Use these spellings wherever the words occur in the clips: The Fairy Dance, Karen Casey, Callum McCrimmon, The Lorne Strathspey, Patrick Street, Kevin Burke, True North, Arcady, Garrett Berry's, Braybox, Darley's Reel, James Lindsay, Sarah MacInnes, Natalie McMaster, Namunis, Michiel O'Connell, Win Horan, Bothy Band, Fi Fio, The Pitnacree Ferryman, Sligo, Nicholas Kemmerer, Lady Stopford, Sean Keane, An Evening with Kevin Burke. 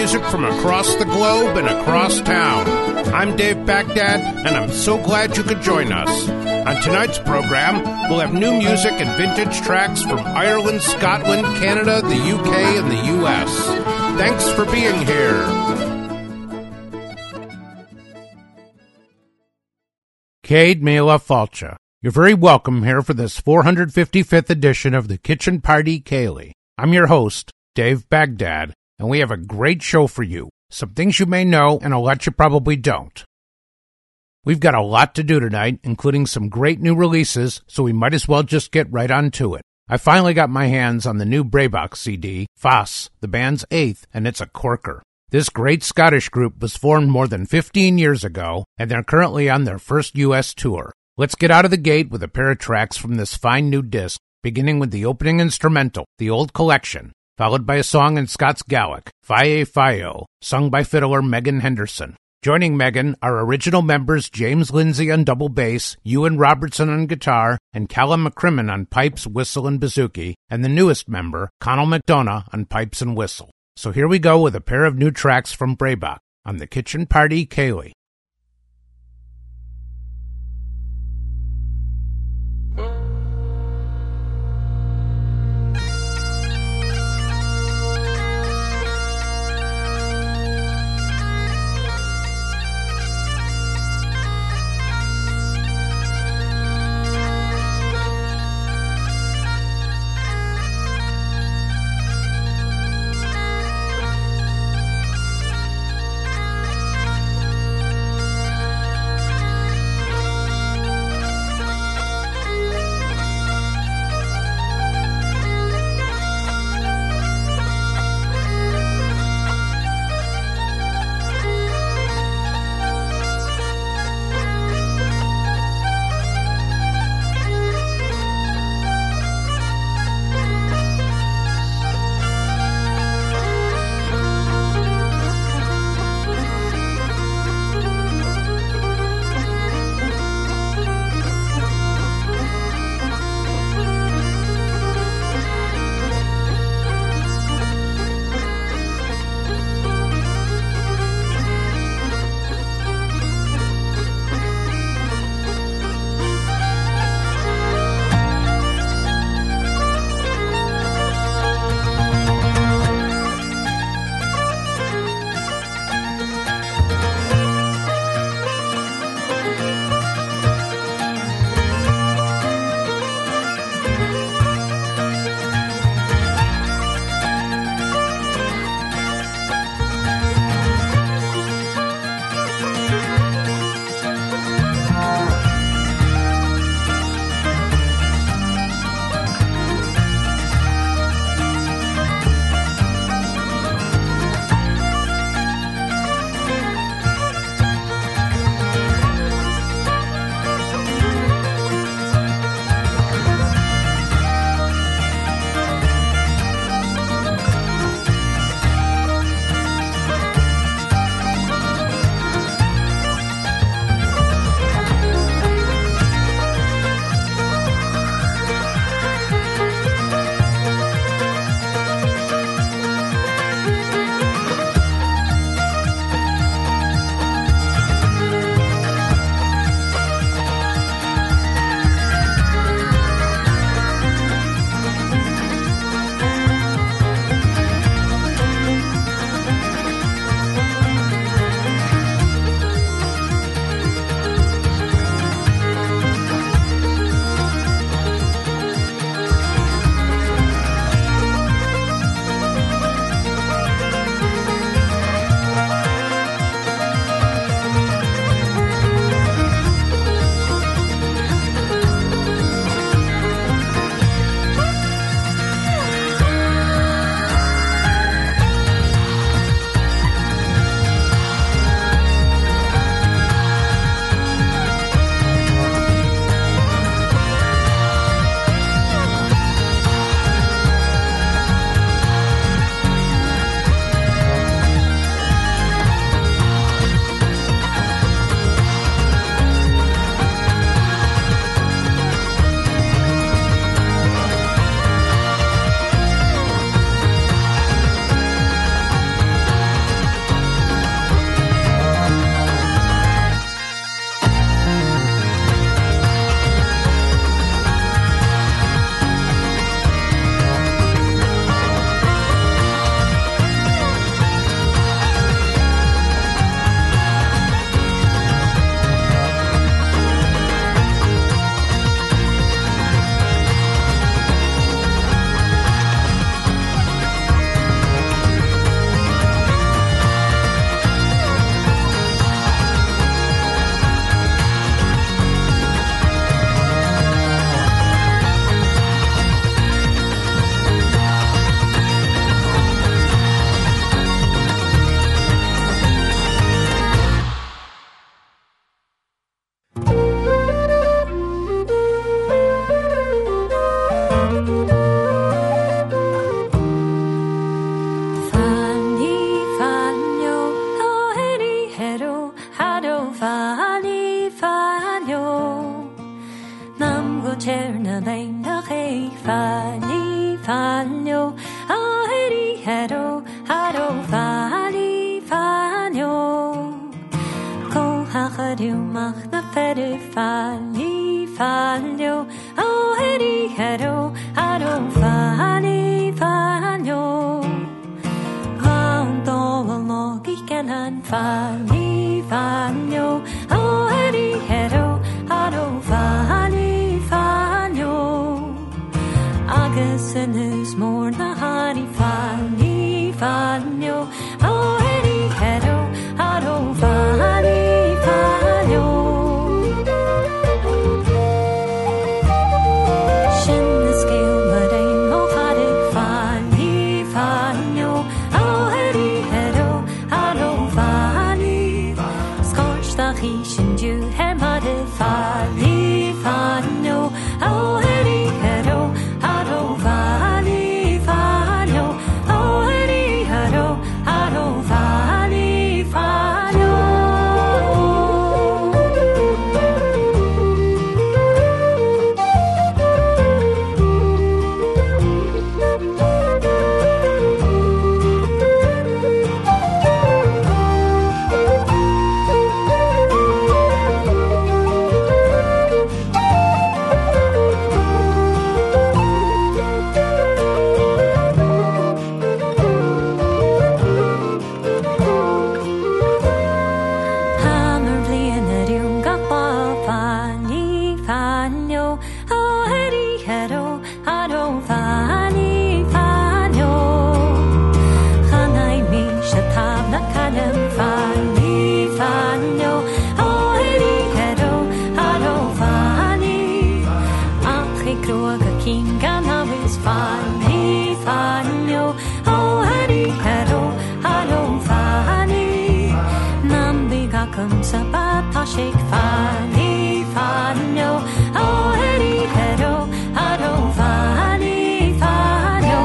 music from across the globe and across town. I'm Dave Baghdad, and I'm so glad you could join us. On tonight's program, we'll have new music and vintage tracks from Ireland, Scotland, Canada, the UK, and the US. Thanks for being here. Cade me la falcha. You're very welcome here for this 455th edition of the Kitchen Party Cayley. I'm your host, Dave Baghdad, and we have a great show for you. Some things you may know and a lot you probably don't. We've got a lot to do tonight, including some great new releases, so we might as well just get right on to it. I finally got my hands on the new Braybox CD, Foss, the band's eighth, and it's a corker. This great Scottish group was formed more than 15 years ago, and they're currently on their first U.S. tour. Let's get out of the gate with a pair of tracks from this fine new disc, beginning with the opening instrumental, The Old Collection, followed by a song in Scots Gaelic, Fi Fio, sung by fiddler Megan Henderson. Joining Megan are original members James Lindsay on double bass, Ewan Robertson on guitar, and Callum McCrimmon on pipes, whistle, and bouzouki, and the newest member, Conal McDonough, on pipes and whistle. So here we go with a pair of new tracks from Braybox on the Kitchen Party Cayley. Czerna Baina Hey Fani Fanyo Aheri Hero Haro Fali Fanyo Ko Hachadu Machna Feri Fani Fanyo Aheri Hero Haro Fali Fanyo Round all Mogi Kenan Fani Fanyo Aheri Hero Haro Fani Fanyo Agus in his morn the honey Fani Fanyo Oh Eddie Hedo Haro Fani Fanyo Shin the scale but ain't no hadic Fani Fanyo Oh Eddie Hedo Haro Fani Scorch the heat and you have Fali Fano, oh Eddie Hero, Haro Fali Fano, oh Eddie Hero, Haro Fali Fano.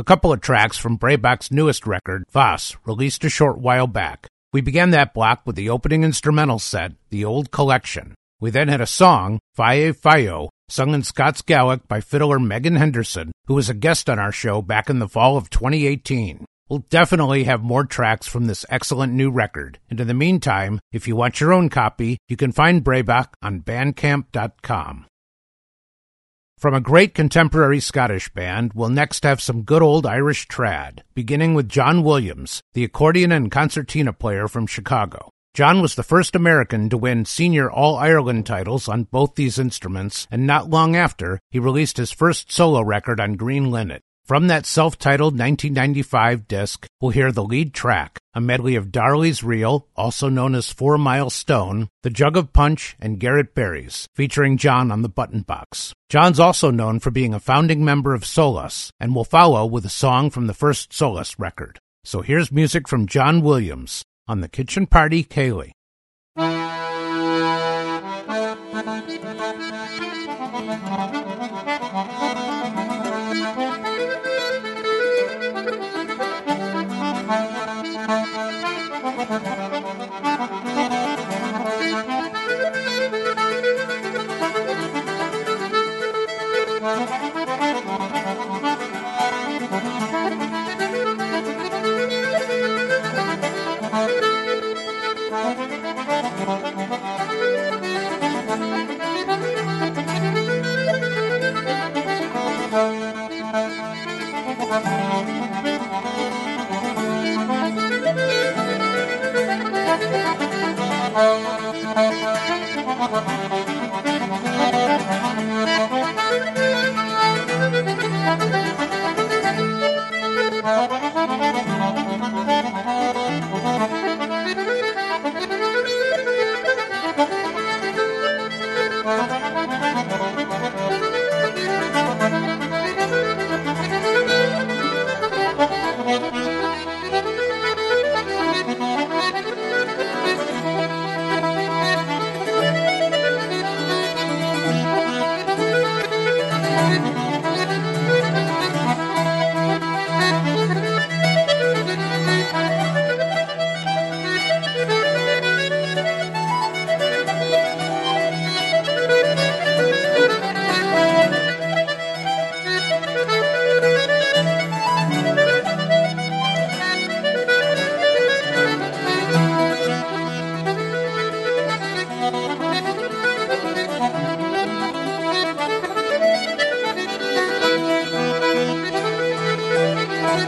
A couple of tracks from Braybox's newest record, Foss, released a short while back. We began that block with the opening instrumental set, The Old Collection. We then had a song, Fi Fio, sung in Scots Gaelic by fiddler Megan Henderson, who was a guest on our show back in the fall of 2018. We'll definitely have more tracks from this excellent new record. And in the meantime, if you want your own copy, you can find Braybox on bandcamp.com. From a great contemporary Scottish band, we'll next have some good old Irish trad, beginning with John Williams, the accordion and concertina player from Chicago. John was the first American to win senior All-Ireland titles on both these instruments, and not long after, he released his first solo record on Green Linnet. From that self-titled 1995 disc, we'll hear the lead track, a medley of Darley's Reel, also known as 4 Mile Stone, The Jug of Punch, and Garrett Berry's, featuring John on the button box. John's also known for being a founding member of Solas, and will follow with a song from the first Solas record. So here's music from John Williams on the Kitchen Party Cayley.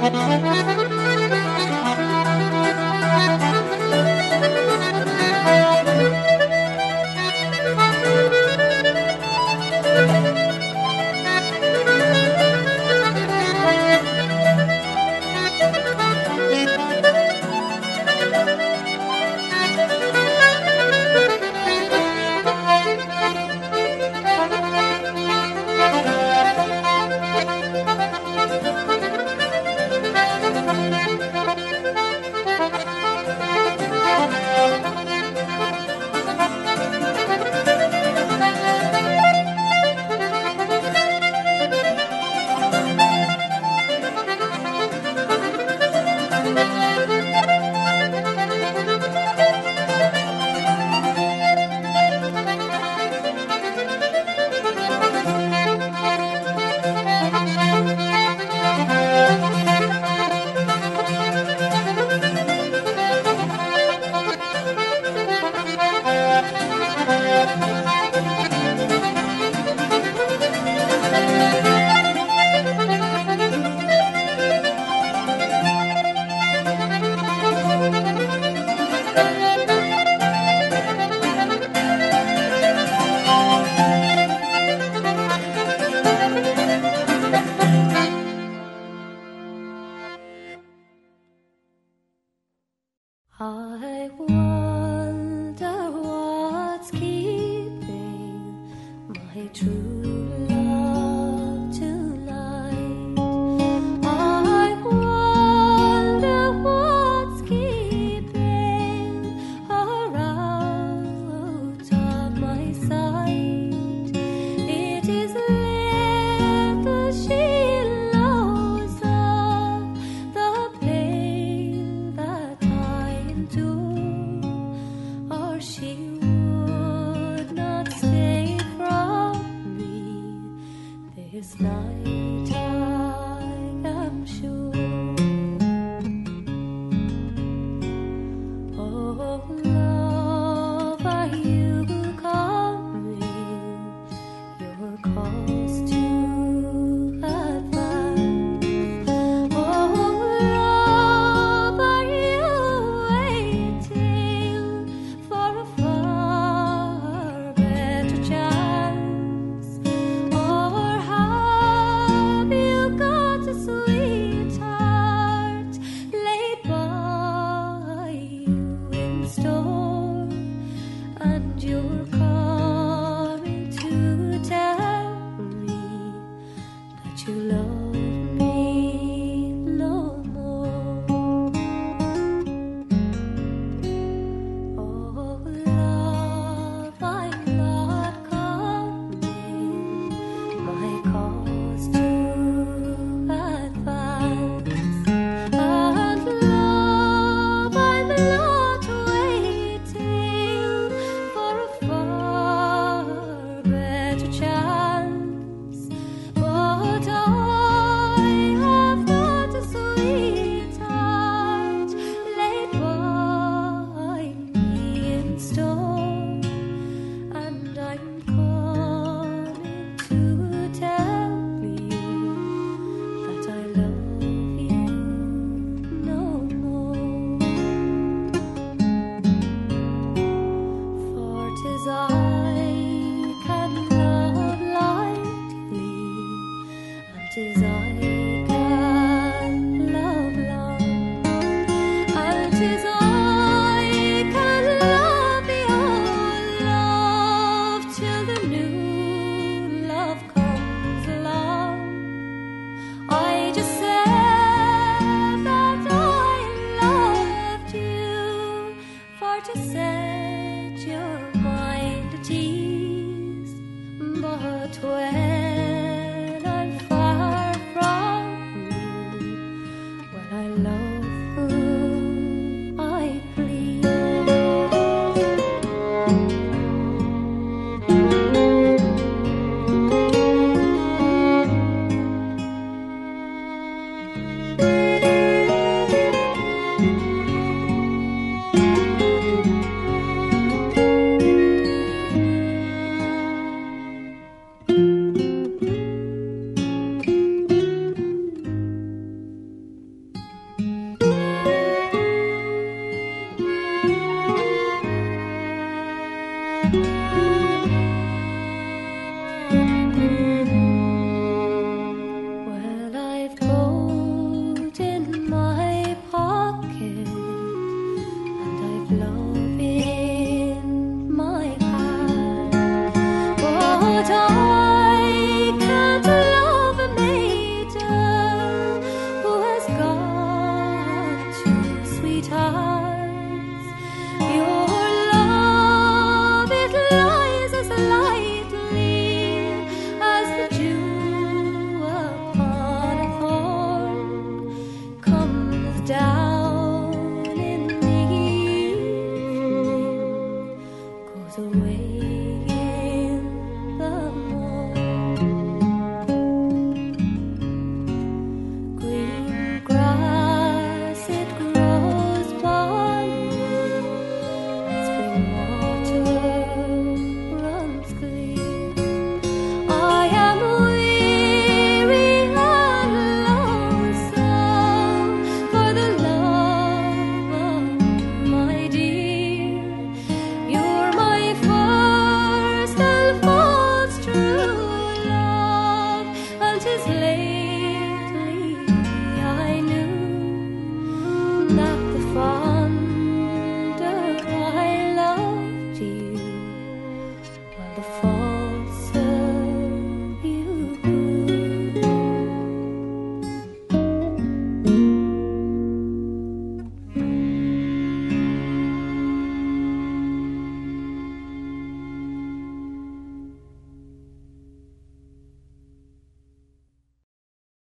But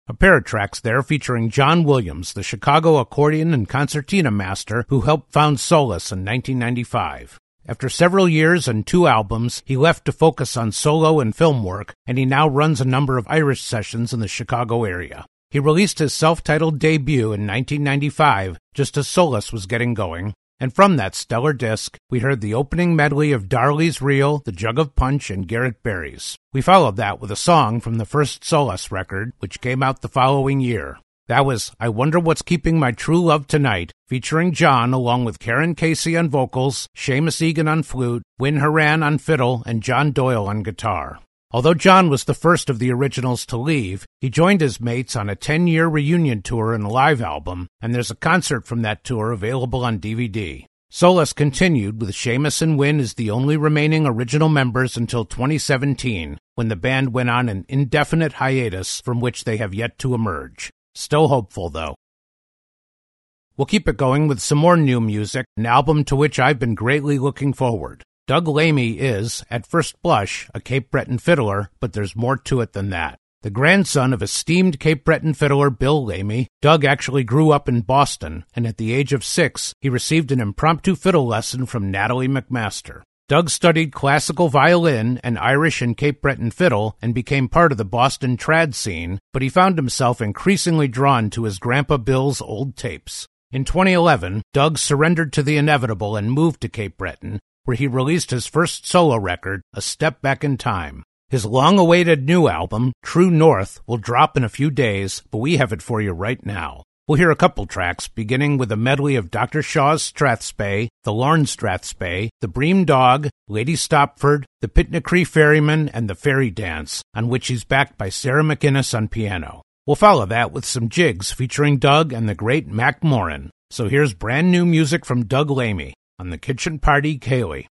A pair of tracks there featuring John Williams, the Chicago accordion and concertina master who helped found Solas in 1995. After several years and 2 albums, he left to focus on solo and film work, and he now runs a number of Irish sessions in the Chicago area. He released his self-titled debut in 1995, just as Solas was getting going, and from that stellar disc, we heard the opening medley of Darley's Reel, The Jug of Punch, and Garrett Berry's. We followed that with a song from the first Solas record, which came out the following year. That was I Wonder What's Keeping My True Love Tonight, featuring John along with Karen Casey on vocals, Seamus Egan on flute, Win Horan on fiddle, and John Doyle on guitar. Although John was the first of the originals to leave, he joined his mates on a 10-year reunion tour and a live album, and there's a concert from that tour available on DVD. Solas continued with Seamus and Win as the only remaining original members until 2017, when the band went on an indefinite hiatus from which they have yet to emerge. Still hopeful, though. We'll keep it going with some more new music, an album to which I've been greatly looking forward. Doug Lamey is, at first blush, a Cape Breton fiddler, but there's more to it than that. The grandson of esteemed Cape Breton fiddler Bill Lamey, Doug actually grew up in Boston, and at the age of 6, he received an impromptu fiddle lesson from Natalie McMaster. Doug studied classical violin and Irish and Cape Breton fiddle and became part of the Boston trad scene, but he found himself increasingly drawn to his Grandpa Bill's old tapes. In 2011, Doug surrendered to the inevitable and moved to Cape Breton, where he released his first solo record, A Step Back in Time. His long-awaited new album, True North, will drop in a few days, but we have it for you right now. We'll hear a couple tracks, beginning with a medley of Dr. Shaw's Strathspey, The Lorne Strathspey, The Bream Dog, Lady Stopford, The Pitnacree Ferryman, and The Fairy Dance, on which he's backed by Sarah MacInnes on piano. We'll follow that with some jigs featuring Doug and the great Mac Moran. So here's brand new music from Doug Lamey on the Kitchen Party Cayley.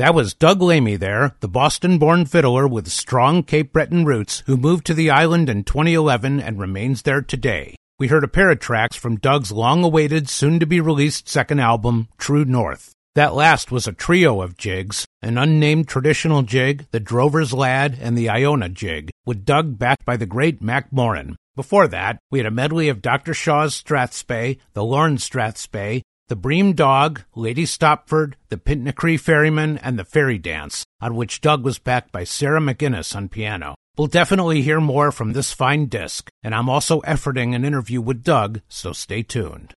That was Doug Lamey there, the Boston-born fiddler with strong Cape Breton roots who moved to the island in 2011 and remains there today. We heard a pair of tracks from Doug's long-awaited, soon-to-be-released second album, True North. That last was a trio of jigs, an unnamed traditional jig, the Drover's Lad, and the Iona jig, with Doug backed by the great Mac Moran. Before that, we had a medley of Dr. Shaw's Strathspey, the Lorne Strathspey, the Bream Dog, Lady Stopford, the Pitnacree Ferryman, and the Fairy Dance, on which Doug was backed by Sarah MacInnes on piano. We'll definitely hear more from this fine disc, and I'm also efforting an interview with Doug, so stay tuned.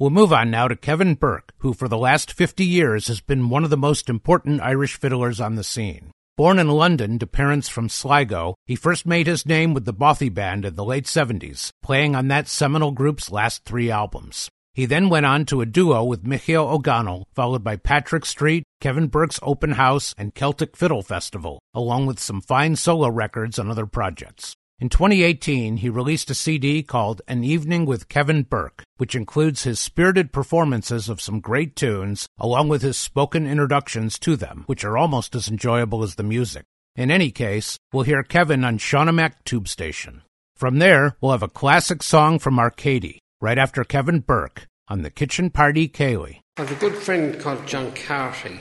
We'll move on now to Kevin Burke, who for the last 50 years has been one of the most important Irish fiddlers on the scene. Born in London to parents from Sligo, he first made his name with the Bothy Band in the late 70s, playing on that seminal group's last three albums. He then went on to a duo with Michiel O'Connell, followed by Patrick Street, Kevin Burke's Open House, and Celtic Fiddle Festival, along with some fine solo records and other projects. In 2018, he released a CD called An Evening with Kevin Burke, which includes his spirited performances of some great tunes, along with his spoken introductions to them, which are almost as enjoyable as the music. In any case, we'll hear Kevin on Shawnamac Tube Station. From there, we'll have a classic song from Arcady, right after Kevin Burke, on the Kitchen Party Cayley. I have a good friend called John Carty,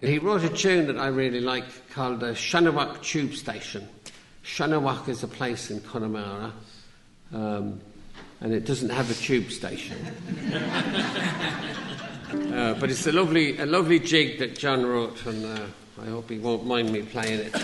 and he wrote a tune that I really like called the Shawnamac Tube Station. Shawnamac is a place in Connemara, and it doesn't have a tube station. But it's a lovely jig that John wrote, and I hope he won't mind me playing it.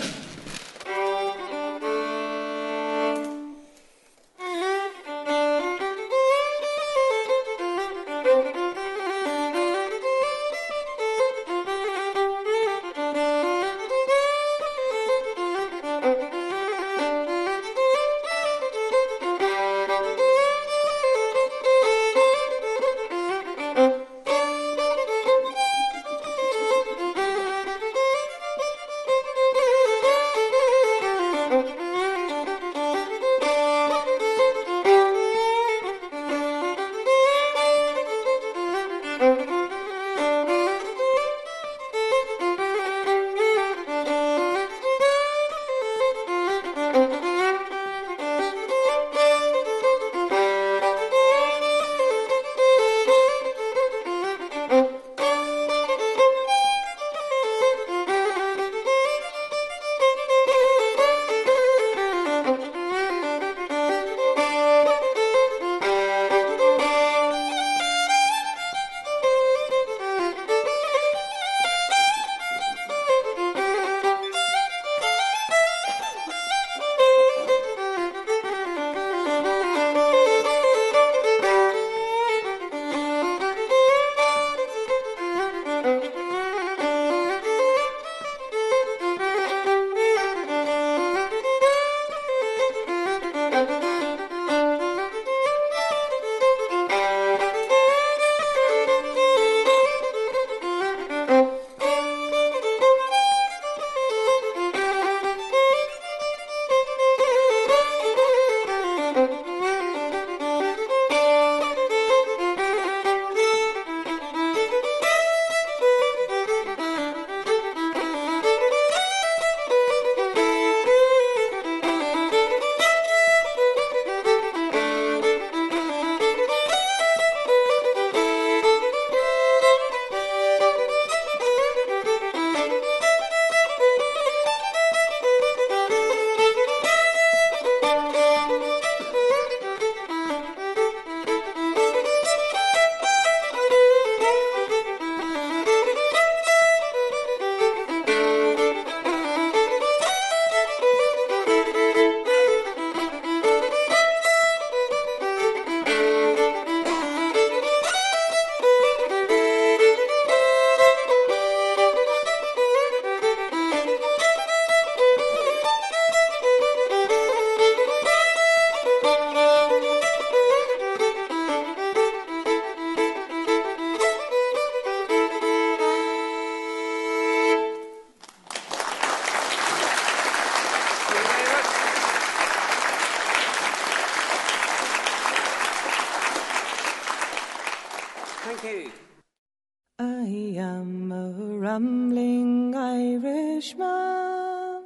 I rambling Irishman,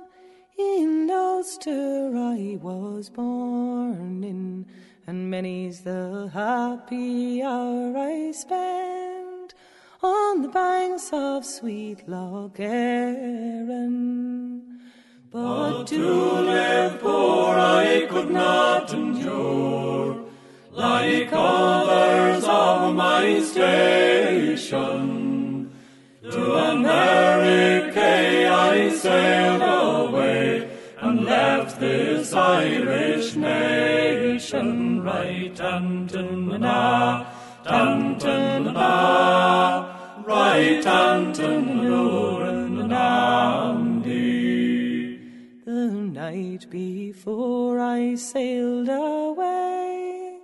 in Ulster I was born in, and many's the happy hour I spent on the banks of sweet Loch Erin. But to live poor I could not endure, like others of my station. To America I sailed away, and left this Irish nation. Right Anton-na, Anton-na, right Anton-na. The night before I sailed away,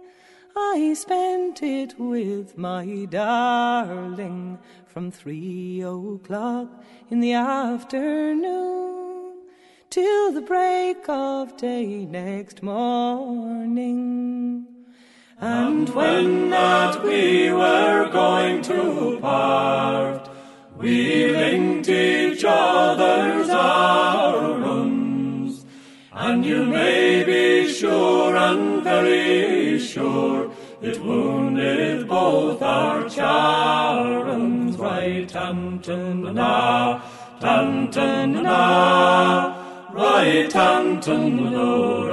I spent it with my darling from 3 o'clock in the afternoon till the break of day next morning. And when that we were going to part, we linked each other's arms. And you may be sure and very sure it wounded both our charms. Right Anton-na, Anton-na, right Anton-na.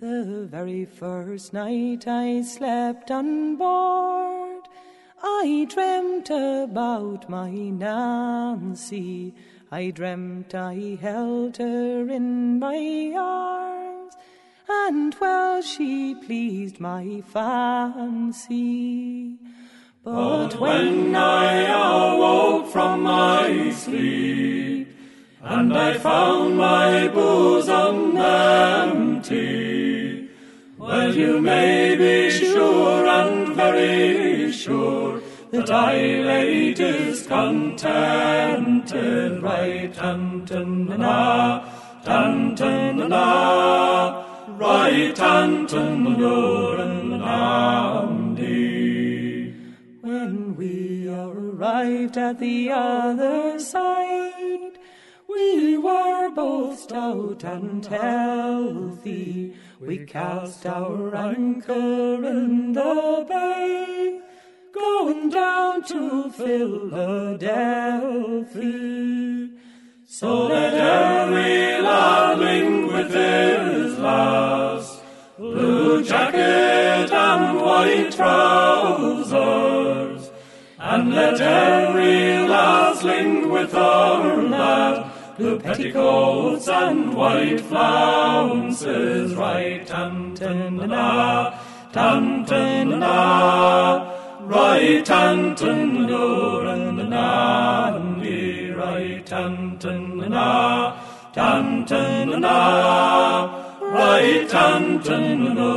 The very first night I slept on board, I dreamt about my Nancy. I dreamt I held her in my arms, and well she pleased my fancy. But when I awoke from my sleep, and I found my bosom empty, well you may be sure and very sure that I lay discontented. Right Anton-na, Anton-na, right Anton-na. When we arrived at the other side, we were both stout and healthy. We cast our anchor in the bay, going down to Philadelphia. So let every lad link with his lass, blue jacket and white trousers, and let every lass link with her lad, blue petticoats and white flounces. Right Anton-na, Anton-na, right Anton-na, right Anton-na, Anton-na, right Anton-na.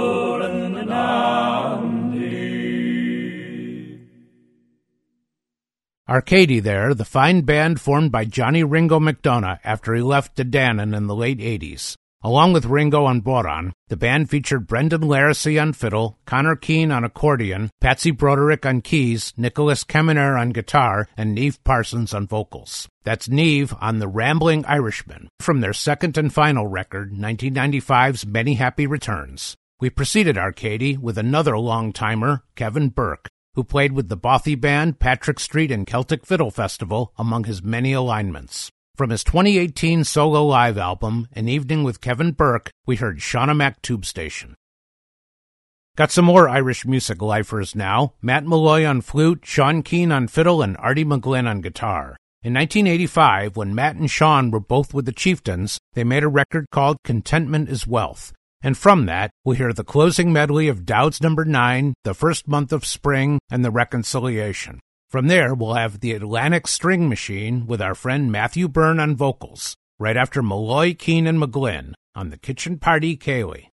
Arcady there, the fine band formed by Johnny Ringo McDonough after he left the Dannon in the late 80s. Along with Ringo on Boron, the band featured Brendan Laracy on fiddle, Connor Keane on accordion, Patsy Broderick on keys, Nicholas Kemmerer on guitar, and Neve Parsons on vocals. That's Neve on The Rambling Irishman, from their second and final record, 1995's Many Happy Returns. We preceded Arcady with another long-timer, Kevin Burke, who played with the Bothy Band, Patrick Street, and Celtic Fiddle Festival, among his many alignments. From his 2018 solo live album, An Evening with Kevin Burke, we heard Shawnamac Tube Station. Got some more Irish music lifers now. Matt Molloy on flute, Sean Keane on fiddle, and Artie McGlynn on guitar. In 1985, when Matt and Sean were both with the Chieftains, they made a record called Contentment is Wealth. And from that, we hear the closing medley of Dowd's Number Nine, The First Month of Spring, and The Reconciliation. From there, we'll have the Atlantic String Machine with our friend Matthew Byrne on vocals, right after Molloy, Keane, and McGlynn on The Kitchen Party Cayley.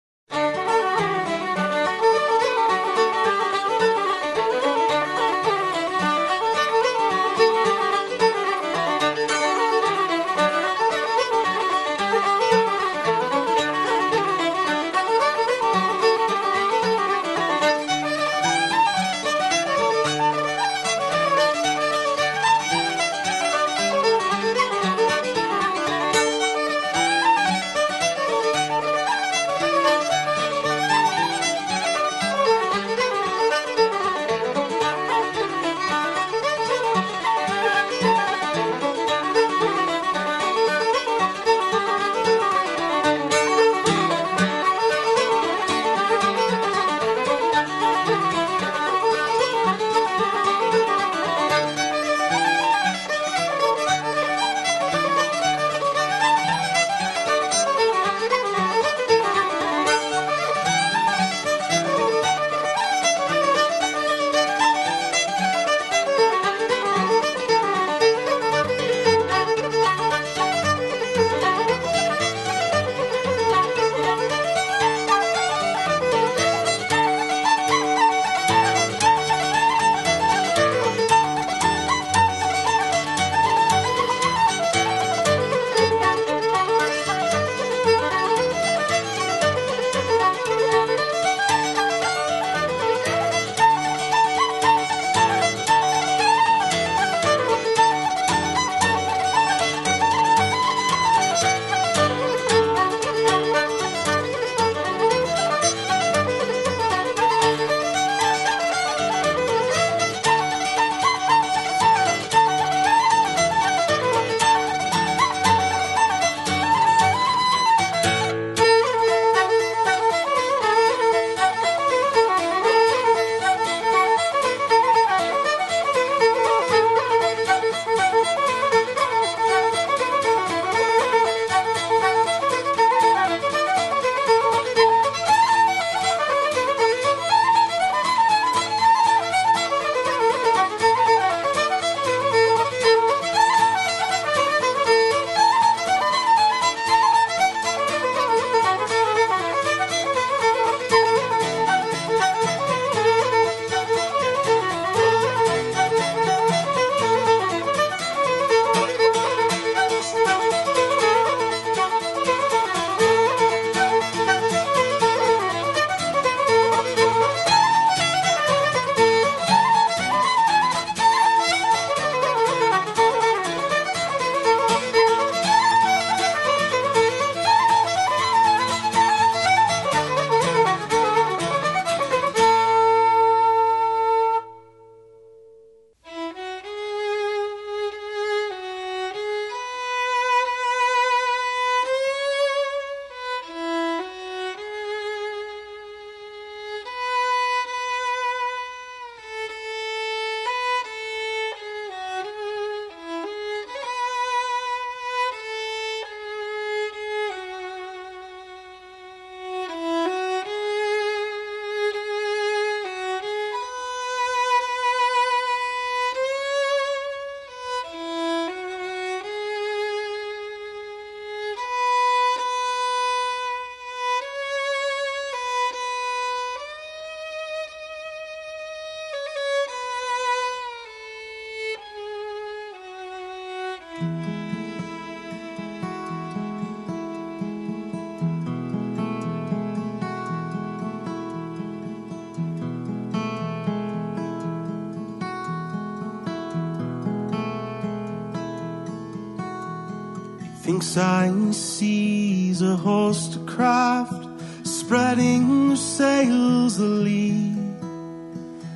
Thinks I sees a host of craft spreading sails alee.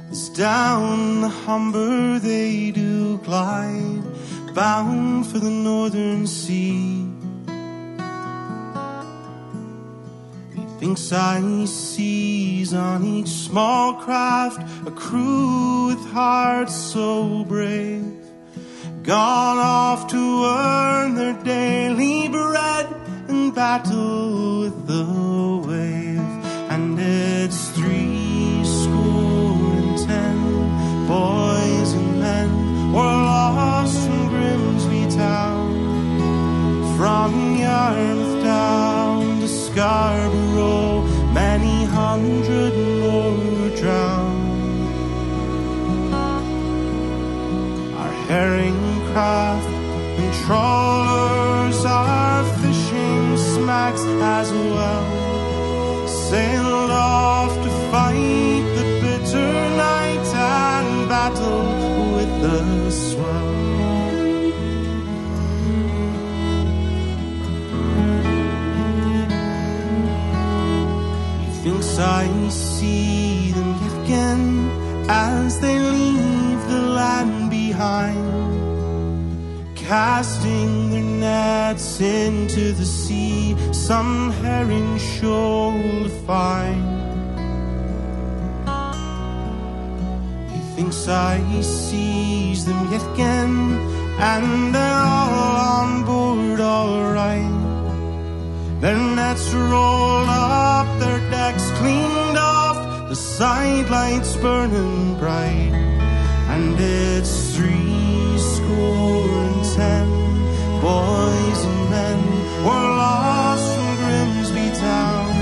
As down the Humber they do glide, bound for the northern sea. Thinks I sees on each small craft a crew with hearts so brave, gone off to earn their daily bread and battle with the wave. And it's 3 score and 10 boys and men were lost from Grimsby town, from Yarmouth down to Scarborough. Many hundred more were drowned. Our herring craft and trawlers, our fishing smacks as well, sailed off to fight the bitter night and battle with the swell. I see them kicking as they leave the land behind, casting their nets into the sea, some herring shoal to find. He thinks I sees them kicking, and they're all on board all right. Their nets rolled up, their decks cleaned off, the side lights burning bright. And it's 3 score and 10 boys and men were lost from Grimsby town,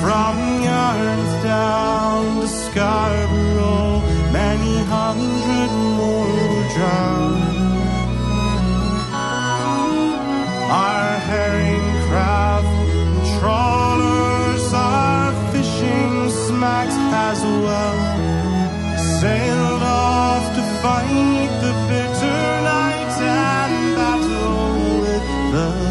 from Yarmouth down to Scarborough, many hundred more were drowned. Our herring craft and trawlers, our fishing smacks as well, sailed off to fight the bitter night and battle with the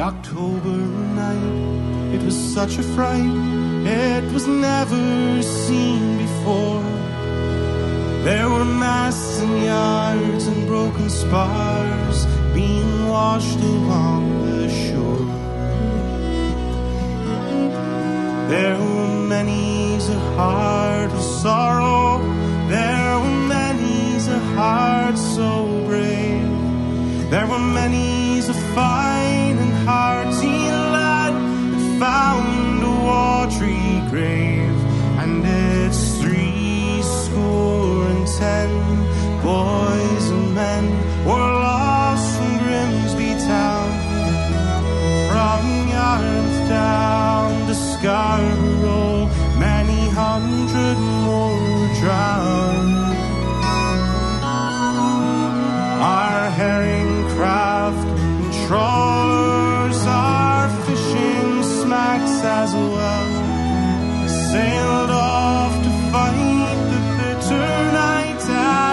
October night, it was such a fright, it was never seen before. There were masts and yards and broken spars being washed along the shore. There were many's a heart of sorrow, there were many's a heart so brave, there were many's a fine and hearty lad that found a watery grave. And it's 3 score and 10 boys and men were lost from Grimsby town, from Yarmouth down to Scarborough, many hundred more were drowned. Our herring craft and trawlers, our fishing smacks as well, sailed off to fight the bitter night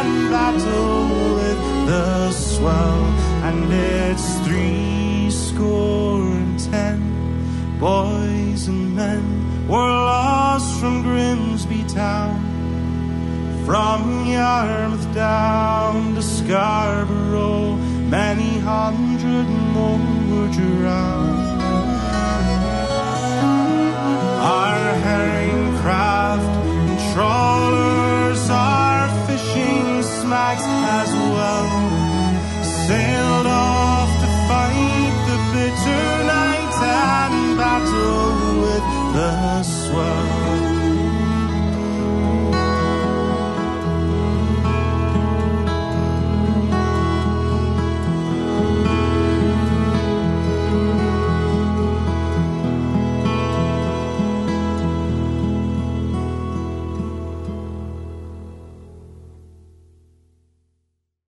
and battle with the swell. And it's 3 score and 10 boys and men were lost from Grimsby town, from Yarmouth down to Scarborough, many hundred more were drowned. Our herring craft and trawlers, our fishing smacks as well, sailed off to fight the bitter night and battle with the swell.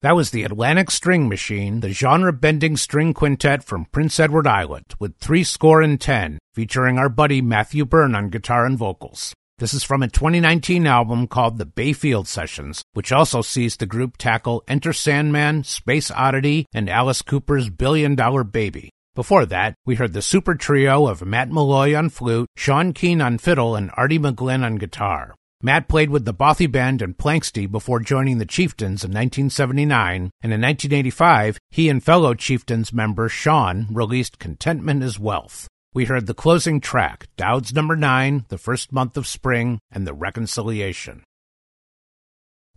That was the Atlantic String Machine, the genre-bending string quintet from Prince Edward Island, with 70 featuring our buddy Matthew Byrne on guitar and vocals. This is from a 2019 album called The Bayfield Sessions, which also sees the group tackle Enter Sandman, Space Oddity, and Alice Cooper's $1 Billion Baby. Before that, we heard the super trio of Matt Molloy on flute, Sean Keane on fiddle, and Artie McGlynn on guitar. Matt played with the Bothy Band and Planxty before joining the Chieftains in 1979, and in 1985, he and fellow Chieftains member Sean released Contentment is Wealth. We heard the closing track, Dowd's Number Nine, The First Month of Spring, and The Reconciliation.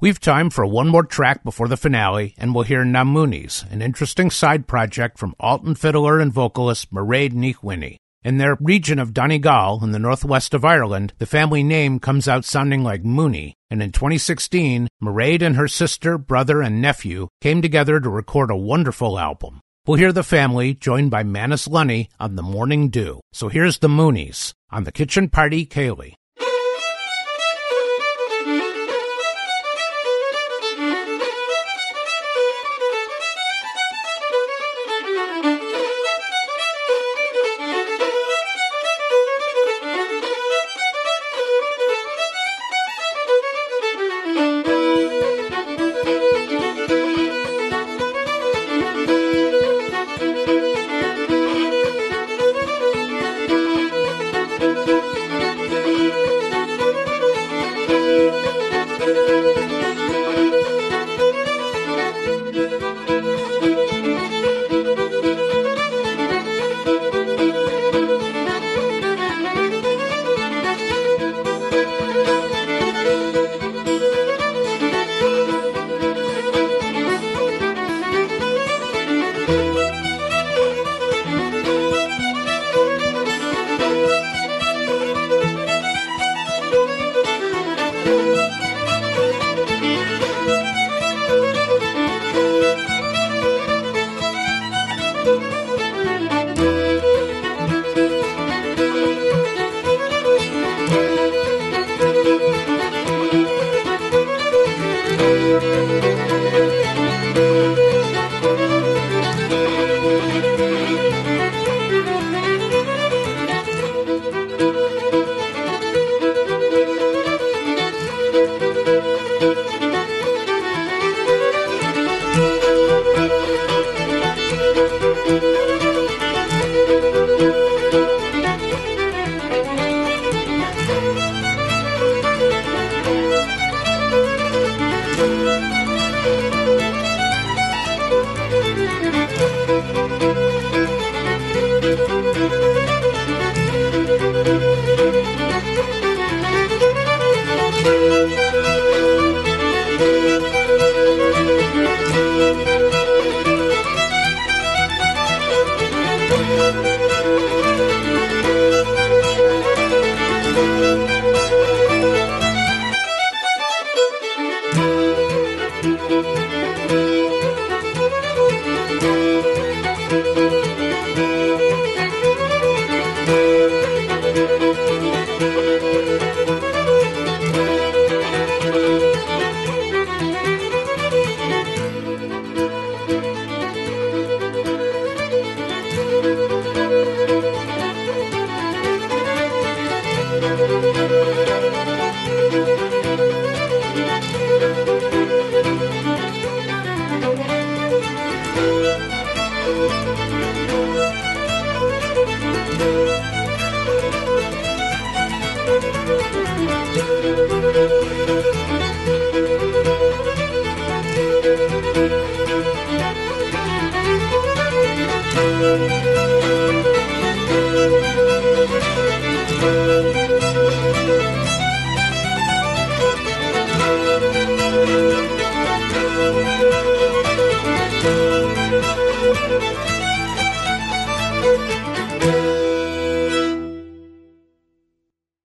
We've time for one more track before the finale, and we'll hear Namunis, an interesting side project from Alton fiddler and vocalist Mairead Niewhinney. In their region of Donegal, in the northwest of Ireland, the family name comes out sounding like Mooney, and in 2016, Mairead and her sister, brother, and nephew came together to record a wonderful album. We'll hear the family, joined by Manus Lunny, on The Morning Dew. So here's the Moonies on the Kitchen Party Cayley.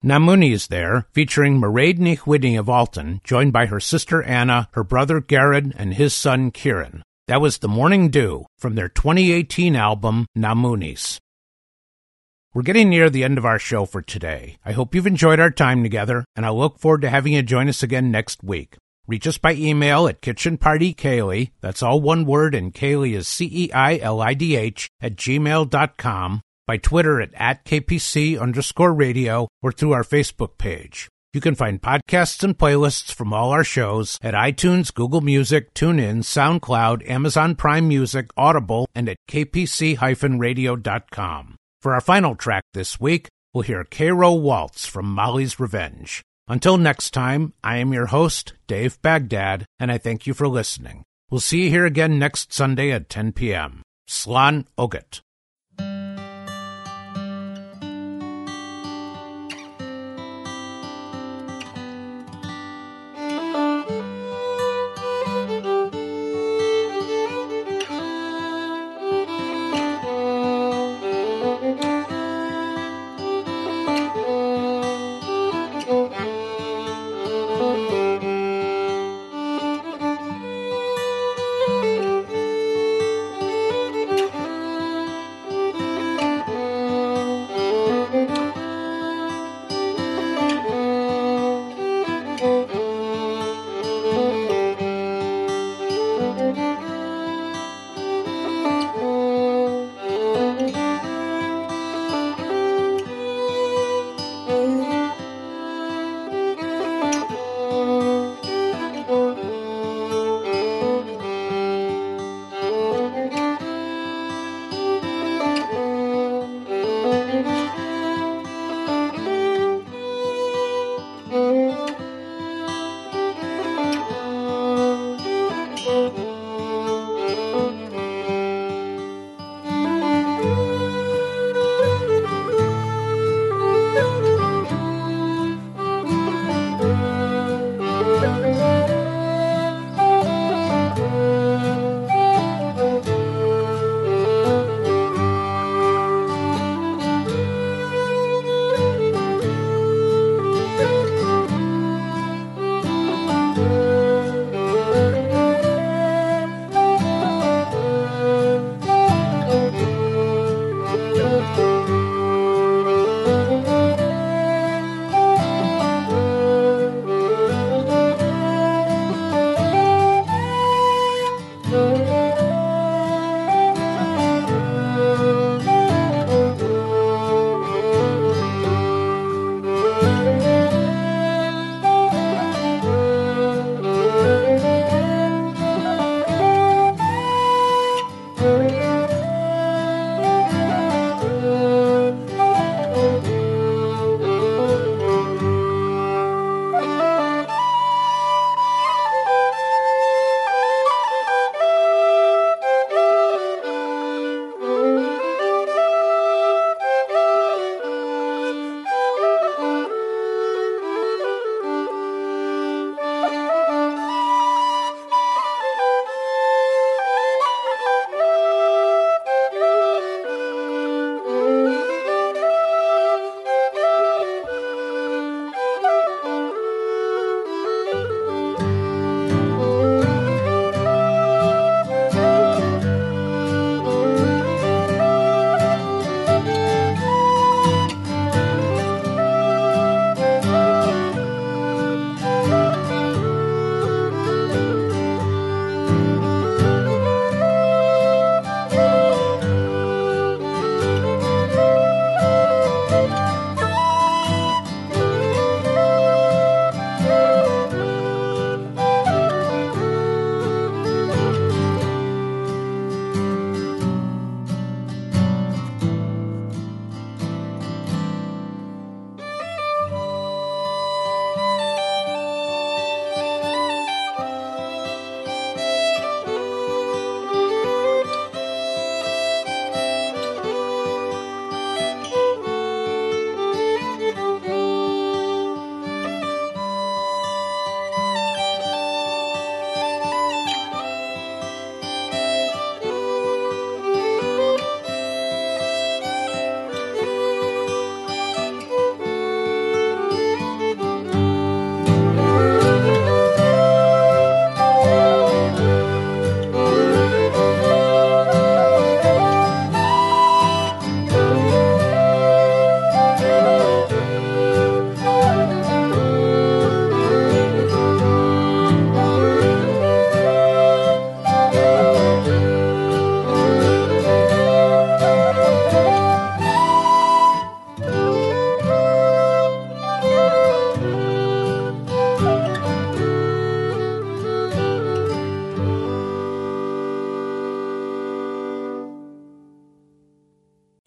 Namuni is there, featuring Mairead Niewhinney of Alton, joined by her sister Anna, her brother Garrett, and his son Kieran. That was The Morning Dew from their 2018 album, Namunis. We're getting near the end of our show for today. I hope you've enjoyed our time together, and I look forward to having you join us again next week. Reach us by email at kitchenpartykaylee, that's all one word, and Kaylee is C-E-I-L-I-D-H, @gmail.com, by Twitter at @KPC_radio, or through our Facebook page. You can find podcasts and playlists from all our shows at iTunes, Google Music, TuneIn, SoundCloud, Amazon Prime Music, Audible, and at kpc-radio.com. For our final track this week, we'll hear Cairo Waltz from Molly's Revenge. Until next time, I am your host, Dave Baghdad, and I thank you for listening. We'll see you here again next Sunday at 10 p.m. Slán Ogat.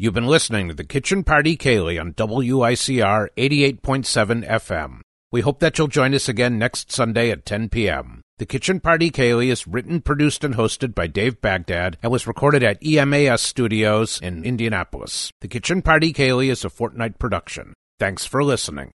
You've been listening to The Kitchen Party Cayley on WICR 88.7 FM. We hope that you'll join us again next Sunday at 10 p.m. The Kitchen Party Cayley is written, produced, and hosted by Dave Baghdad and was recorded at EMAS Studios in Indianapolis. The Kitchen Party Cayley is a Fortnite production. Thanks for listening.